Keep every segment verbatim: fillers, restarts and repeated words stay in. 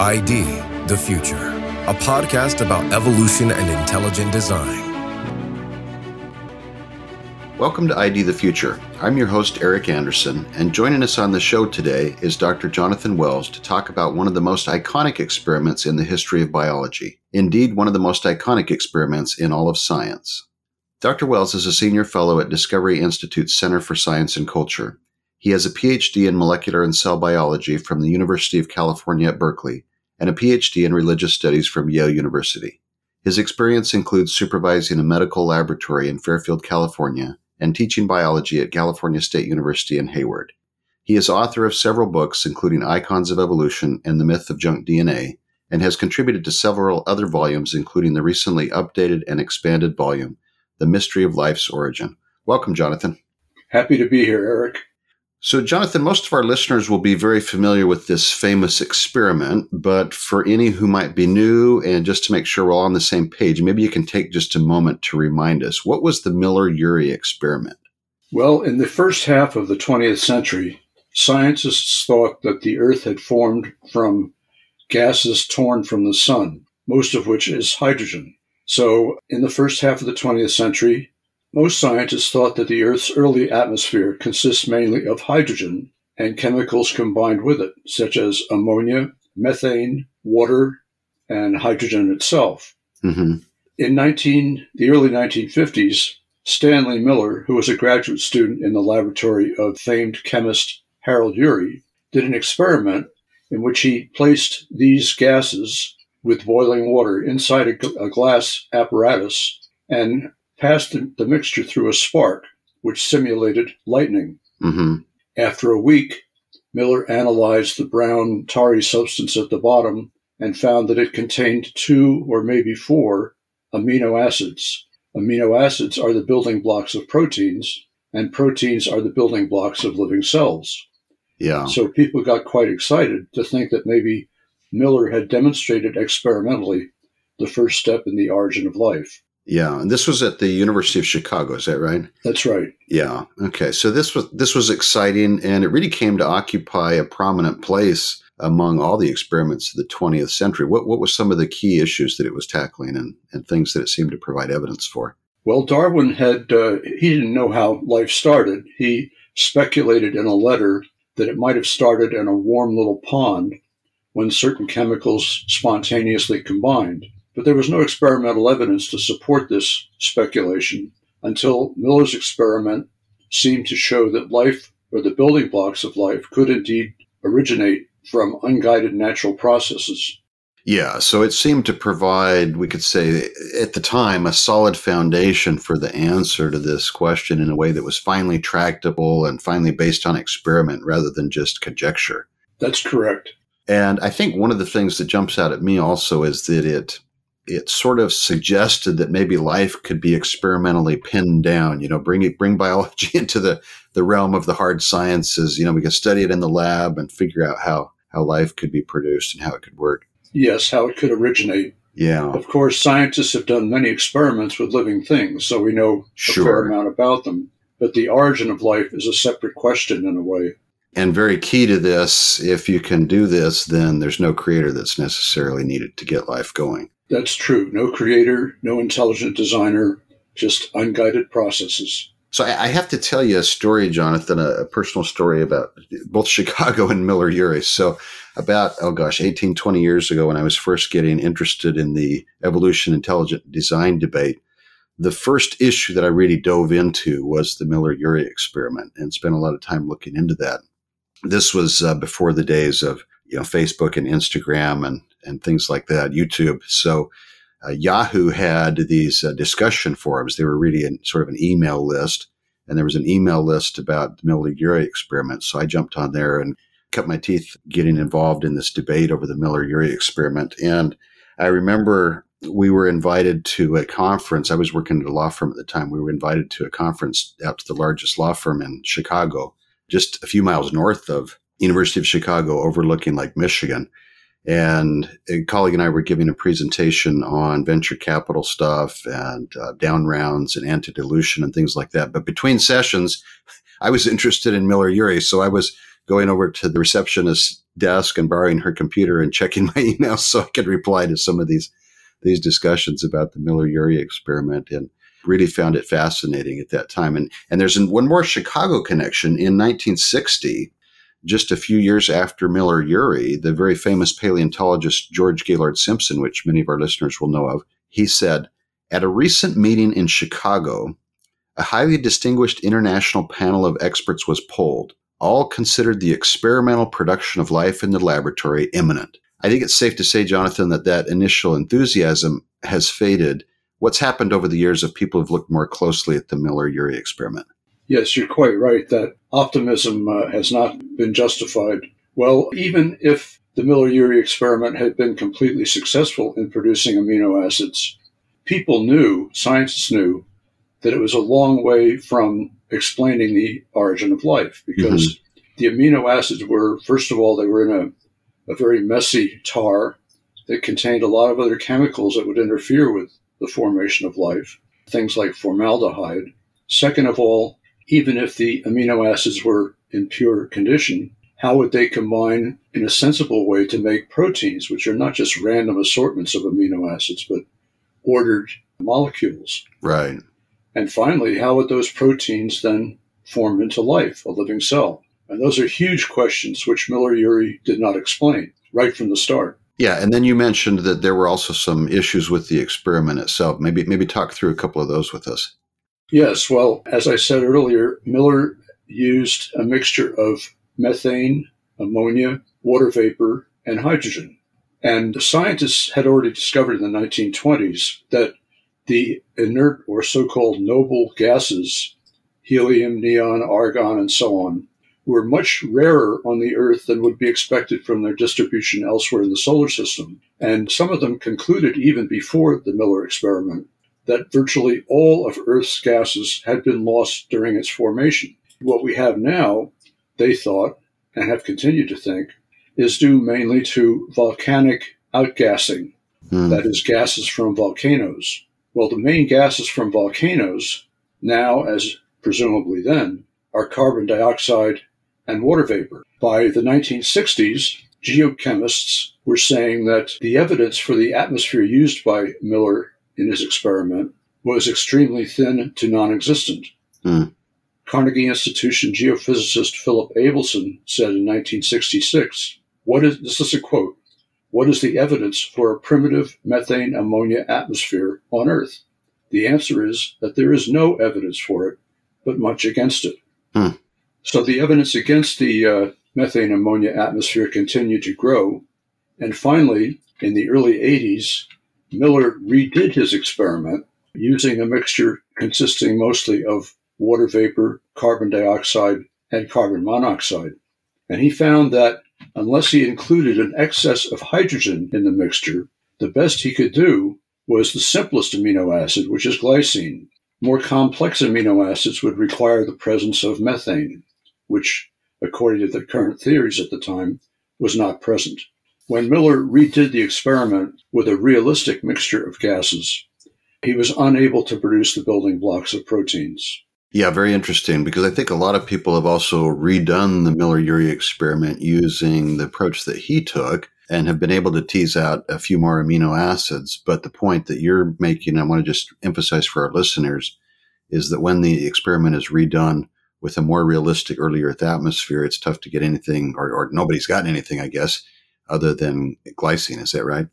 I D the Future, a podcast about evolution and intelligent design. Welcome to I D the Future. I'm your host, Eric Anderson, and joining us on the show today is Doctor Jonathan Wells to talk about one of the most iconic experiments in the history of biology. Indeed, one of the most iconic experiments in all of science. Doctor Wells is a senior fellow at Discovery Institute's Center for Science and Culture. He has a P H D in molecular and cell biology from the University of California at Berkeley and a P H D in religious studies from Yale University. His experience includes supervising a medical laboratory in Fairfield, California, and teaching biology at California State University in Hayward. He is author of several books, including Icons of Evolution and The Myth of Junk D N A, and has contributed to several other volumes, including the recently updated and expanded volume, The Mystery of Life's Origin. Welcome, Jonathan. Happy to be here, Eric. So, Jonathan, most of our listeners will be very familiar with this famous experiment, but for any who might be new, and just to make sure we're all on the same page, maybe you can take just a moment to remind us, what was the Miller-Urey experiment? Well, in the first half of the twentieth century, scientists thought that the Earth had formed from gases torn from the sun, most of which is hydrogen. So, in the first half of the twentieth century, most scientists thought that the Earth's early atmosphere consists mainly of hydrogen and chemicals combined with it, such as ammonia, methane, water, and hydrogen itself. Mm-hmm. In nineteen, the early nineteen fifties, Stanley Miller, who was a graduate student in the laboratory of famed chemist Harold Urey, did an experiment in which he placed these gases with boiling water inside a, a glass apparatus and passed the mixture through a spark, which simulated lightning. Mm-hmm. After a week, Miller analyzed the brown, tarry substance at the bottom and found that it contained two or maybe four amino acids. Amino acids are the building blocks of proteins, and proteins are the building blocks of living cells. Yeah. So people got quite excited to think that maybe Miller had demonstrated experimentally the first step in the origin of life. Yeah, and this was at the University of Chicago, is that right? That's right. Yeah. Okay. So this was this was exciting, and it really came to occupy a prominent place among all the experiments of the twentieth century. What what was some of the key issues that it was tackling, and, and things that it seemed to provide evidence for? Well, Darwin had uh, he didn't know how life started. He speculated in a letter that it might have started in a warm little pond when certain chemicals spontaneously combined. But there was no experimental evidence to support this speculation until Miller's experiment seemed to show that life, or the building blocks of life, could indeed originate from unguided natural processes. Yeah, so it seemed to provide, we could say, at the time, a solid foundation for the answer to this question in a way that was finally tractable and finally based on experiment rather than just conjecture. That's correct. And I think one of the things that jumps out at me also is that it... it sort of suggested that maybe life could be experimentally pinned down, you know, bring it, bring biology into the, the realm of the hard sciences. You know, we could study it in the lab and figure out how, how life could be produced and how it could work. Yes, how it could originate. Yeah. Of course, scientists have done many experiments with living things, so we know sure. a fair amount about them. But the origin of life is a separate question in a way. And very key to this, if you can do this, then there's no creator that's necessarily needed to get life going. That's true. No creator, no intelligent designer, just unguided processes. So I have to tell you a story, Jonathan, a personal story about both Chicago and Miller-Urey. So about, oh gosh, eighteen, twenty years ago, when I was first getting interested in the evolution intelligent design debate, the first issue that I really dove into was the Miller-Urey experiment, and spent a lot of time looking into that. This was uh, before the days of, you know, Facebook and Instagram and and things like that, YouTube. So uh, Yahoo had these uh, discussion forums. They were really in sort of an email list, and there was an email list about the Miller-Urey experiment. So I jumped on there and cut my teeth getting involved in this debate over the Miller-Urey experiment. And I remember we were invited to a conference. I was working at a law firm at the time. We were invited to a conference out to the largest law firm in Chicago, just a few miles north of University of Chicago, overlooking Lake Michigan. And a colleague and I were giving a presentation on venture capital stuff and uh, down rounds and anti-dilution and things like that. But between sessions, I was interested in Miller-Urey. So I was going over to the receptionist's desk and borrowing her computer and checking my emails so I could reply to some of these these discussions about the Miller-Urey experiment, and really found it fascinating at that time. And and there's one more Chicago connection. In nineteen sixty, just a few years after Miller-Urey, the very famous paleontologist George Gaylord Simpson, which many of our listeners will know of, he said, "At a recent meeting in Chicago, a highly distinguished international panel of experts was polled. All considered the experimental production of life in the laboratory imminent." I think it's safe to say, Jonathan, that that initial enthusiasm has faded. What's happened over the years if people have looked more closely at the Miller-Urey experiment? Yes, you're quite right. That optimism uh, has not been justified. Well, even if the Miller-Urey experiment had been completely successful in producing amino acids, people knew, scientists knew, that it was a long way from explaining the origin of life, because mm-hmm. the amino acids were, first of all, they were in a, a very messy tar that contained a lot of other chemicals that would interfere with the formation of life, things like formaldehyde. Second of all, even if the amino acids were in pure condition, how would they combine in a sensible way to make proteins, which are not just random assortments of amino acids, but ordered molecules? Right. And finally, how would those proteins then form into life, a living cell? And those are huge questions which Miller-Urey did not explain right from the start. Yeah, and then you mentioned that there were also some issues with the experiment itself. Maybe maybe talk through a couple of those with us. Yes, well, as I said earlier, Miller used a mixture of methane, ammonia, water vapor, and hydrogen. And scientists had already discovered in the nineteen twenties that the inert or so-called noble gases, helium, neon, argon, and so on, were much rarer on the Earth than would be expected from their distribution elsewhere in the solar system. And some of them concluded even before the Miller experiment that virtually all of Earth's gases had been lost during its formation. What we have now, they thought, and have continued to think, is due mainly to volcanic outgassing, mm. that is, gases from volcanoes. Well, the main gases from volcanoes, now as presumably then, are carbon dioxide and water vapor. By the nineteen sixties, geochemists were saying that the evidence for the atmosphere used by Miller in his experiment was extremely thin to non-existent. Mm. Carnegie Institution geophysicist Philip Abelson said in nineteen sixty-six, "What is this is a quote, what is the evidence for a primitive methane-ammonia atmosphere on Earth? The answer is that there is no evidence for it, but much against it." Hmm. So the evidence against the uh, methane-ammonia atmosphere continued to grow. And finally, in the early eighties, Miller redid his experiment using a mixture consisting mostly of water vapor, carbon dioxide, and carbon monoxide. And he found that unless he included an excess of hydrogen in the mixture, the best he could do was the simplest amino acid, which is glycine. More complex amino acids would require the presence of methane, which, according to the current theories at the time, was not present. When Miller redid the experiment with a realistic mixture of gases, he was unable to produce the building blocks of proteins. Yeah, very interesting, because I think a lot of people have also redone the Miller-Urey experiment using the approach that he took and have been able to tease out a few more amino acids. But the point that you're making, I want to just emphasize for our listeners, is that when the experiment is redone with a more realistic early Earth atmosphere, it's tough to get anything, or, or nobody's gotten anything, I guess, other than glycine. Is that right?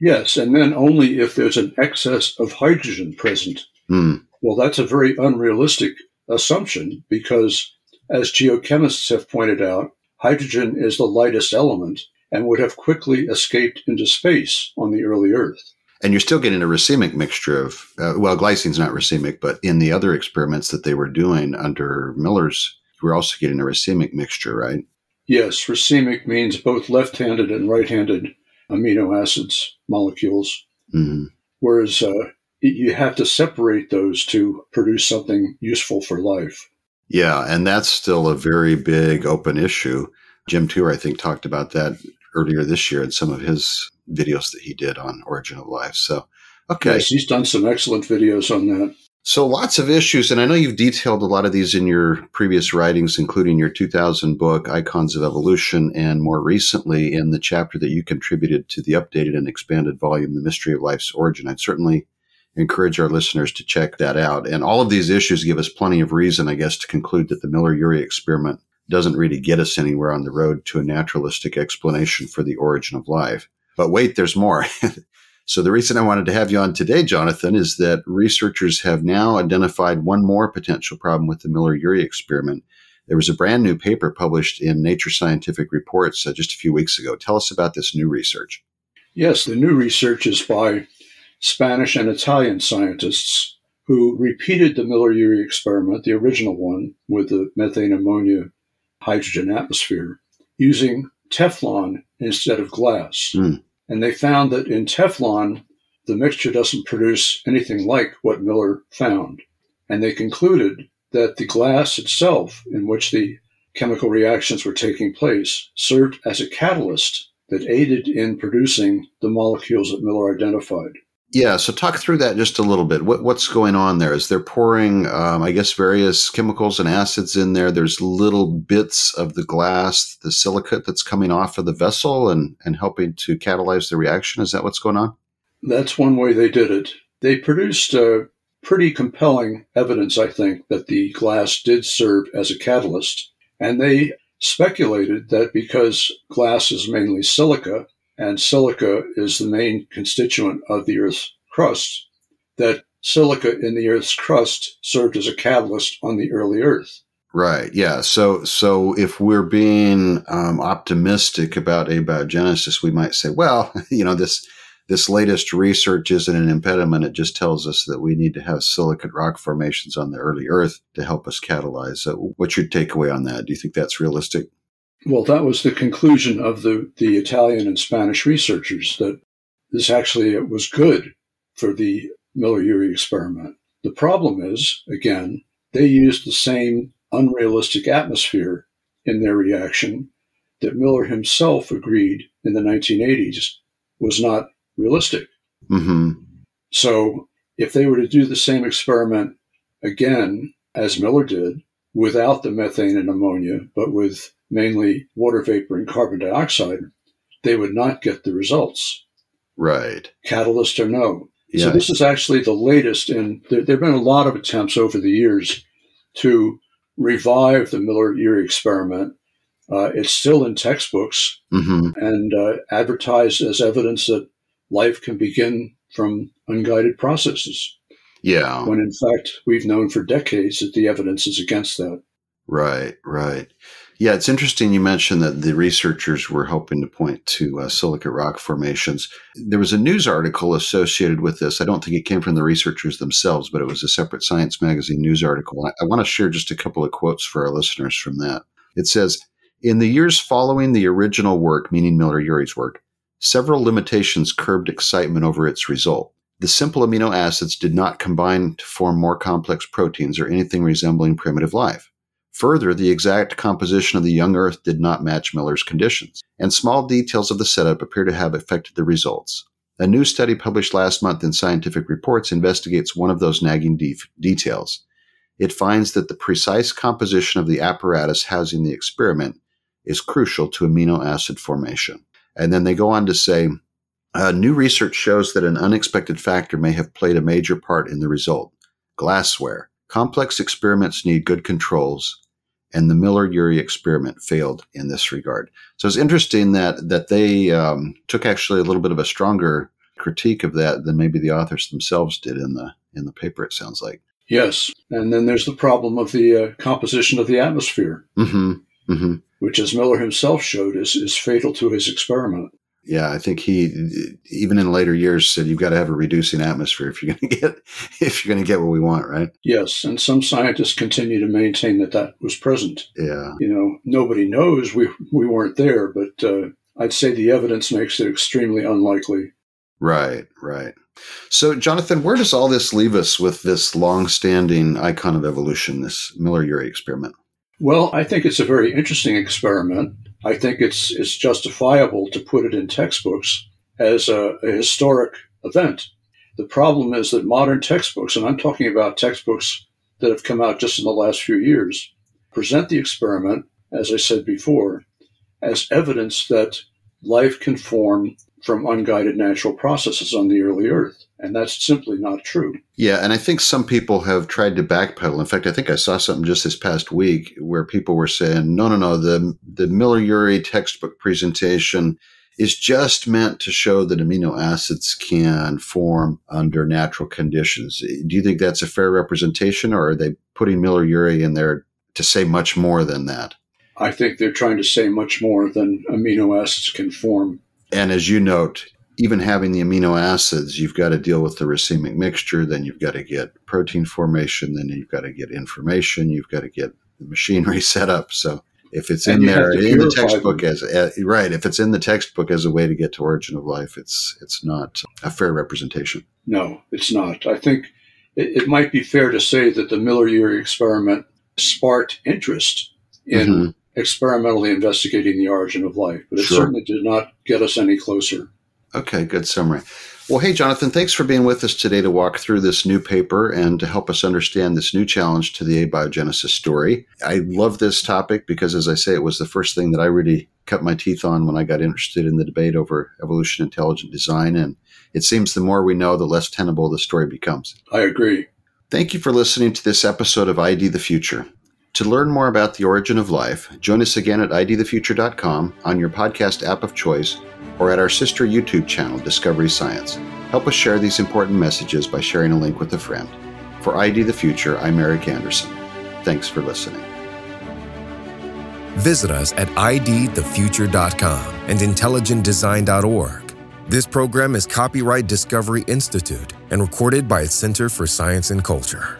Yes, and then only if there's an excess of hydrogen present. Hmm. Well, that's a very unrealistic assumption because, as geochemists have pointed out, hydrogen is the lightest element and would have quickly escaped into space on the early Earth. And you're still getting a racemic mixture of, uh, well, glycine's not racemic, but in the other experiments that they were doing under Miller's, you were also getting a racemic mixture, right? Yes, racemic means both left-handed and right-handed amino acids, molecules, mm-hmm. whereas uh, you have to separate those to produce something useful for life. Yeah, and that's still a very big open issue. Jim Tour, I think, talked about that earlier this year in some of his videos that he did on Origin of Life. So, okay. Yes, he's done some excellent videos on that. So lots of issues, and I know you've detailed a lot of these in your previous writings, including your two thousand book, Icons of Evolution, and more recently in the chapter that you contributed to the updated and expanded volume, The Mystery of Life's Origin. I'd certainly encourage our listeners to check that out. And all of these issues give us plenty of reason, I guess, to conclude that the Miller-Urey experiment doesn't really get us anywhere on the road to a naturalistic explanation for the origin of life. But wait, there's more. So the reason I wanted to have you on today, Jonathan, is that researchers have now identified one more potential problem with the Miller-Urey experiment. There was a brand new paper published in Nature Scientific Reports uh, just a few weeks ago. Tell us about this new research. Yes, the new research is by Spanish and Italian scientists who repeated the Miller-Urey experiment, the original one with the methane ammonia hydrogen atmosphere, using Teflon instead of glass. Mm. And they found that in Teflon, the mixture doesn't produce anything like what Miller found. And they concluded that the glass itself, in which the chemical reactions were taking place, served as a catalyst that aided in producing the molecules that Miller identified. Yeah, so talk through that just a little bit. What, what's going on there? Is they're pouring, um, I guess, various chemicals and acids in there. There's little bits of the glass, the silicate that's coming off of the vessel and, and helping to catalyze the reaction. Is that what's going on? That's one way they did it. They produced uh, pretty compelling evidence, I think, that the glass did serve as a catalyst. And they speculated that because glass is mainly silica, and silica is the main constituent of the Earth's crust, that silica in the Earth's crust served as a catalyst on the early Earth. Right, yeah. So so if we're being um, optimistic about abiogenesis, we might say, well, you know, this this latest research isn't an impediment. It just tells us that we need to have silicate rock formations on the early Earth to help us catalyze. So what's your takeaway on that? Do you think that's realistic? Well, that was the conclusion of the, the Italian and Spanish researchers, that this actually it was good for the Miller-Urey experiment. The problem is, again, they used the same unrealistic atmosphere in their reaction that Miller himself agreed in the nineteen eighties was not realistic. Mm-hmm. So if they were to do the same experiment again as Miller did, without the methane and ammonia, but with mainly water vapor and carbon dioxide, they would not get the results. Right. Catalyst or no. Yes. So this is actually the latest, and there have been a lot of attempts over the years to revive the Miller-Urey experiment. Uh, it's still in textbooks mm-hmm. and uh, advertised as evidence that life can begin from unguided processes. Yeah. When in fact, we've known for decades that the evidence is against that. Right, right. Yeah, it's interesting you mentioned that the researchers were hoping to point to uh, silicate rock formations. There was a news article associated with this. I don't think it came from the researchers themselves, but it was a separate Science magazine news article. I, I want to share just a couple of quotes for our listeners from that. It says, "In the years following the original work," meaning Miller-Urey's work, "several limitations curbed excitement over its result. The simple amino acids did not combine to form more complex proteins or anything resembling primitive life. Further, the exact composition of the young Earth did not match Miller's conditions, and small details of the setup appear to have affected the results. A new study published last month in Scientific Reports investigates one of those nagging de- details. It finds that the precise composition of the apparatus housing the experiment is crucial to amino acid formation." And then they go on to say, uh, "New research shows that an unexpected factor may have played a major part in the result. Glassware. Complex experiments need good controls, and the Miller-Urey experiment failed in this regard." So it's interesting that that they um, took actually a little bit of a stronger critique of that than maybe the authors themselves did in the in the paper, it sounds like. Yes, and then there's the problem of the uh, composition of the atmosphere, mm-hmm. Mm-hmm. which, as Miller himself showed, is, is fatal to his experiment. Yeah, I think he, even in later years, said you've got to have a reducing atmosphere if you're going to get if you're going to get what we want, right? Yes, and some scientists continue to maintain that that was present. Yeah, you know, nobody knows. We we weren't there, but uh, I'd say the evidence makes it extremely unlikely. Right, right. So, Jonathan, where does all this leave us with this long-standing icon of evolution, this Miller-Urey experiment? Well, I think it's a very interesting experiment. I think it's it's justifiable to put it in textbooks as a, a historic event. The problem is that modern textbooks, and I'm talking about textbooks that have come out just in the last few years, present the experiment, as I said before, as evidence that life can form from unguided natural processes on the early Earth. And that's simply not true. Yeah, and I think some people have tried to backpedal. In fact, I think I saw something just this past week where people were saying, no, no, no, the, the Miller-Urey textbook presentation is just meant to show that amino acids can form under natural conditions. Do you think that's a fair representation, or are they putting Miller-Urey in there to say much more than that? I think they're trying to say much more than amino acids can form. And as you note, even having the amino acids, you've got to deal with the racemic mixture, then you've got to get protein formation, then you've got to get information, you've got to get the machinery set up. So if it's in there in the textbook as, as right, if it's in the textbook as a way to get to origin of life, it's it's not a fair representation. No, it's not. I think it, it might be fair to say that the Miller-Urey experiment sparked interest in mm-hmm. experimentally investigating the origin of life, but it sure. certainly did not get us any closer. Okay, good summary. Well, hey, Jonathan, thanks for being with us today to walk through this new paper and to help us understand this new challenge to the abiogenesis story. I love this topic because, as I say, it was the first thing that I really cut my teeth on when I got interested in the debate over evolution, intelligent design, and it seems the more we know, the less tenable the story becomes. I agree. Thank you for listening to this episode of I D the Future. To learn more about the origin of life, join us again at I D the future dot com, on your podcast app of choice, or at our sister YouTube channel, Discovery Science. Help us share these important messages by sharing a link with a friend. For I D the Future, I'm Eric Anderson. Thanks for listening. Visit us at I D the future dot com and intelligent design dot org. This program is copyright Discovery Institute and recorded by its Center for Science and Culture.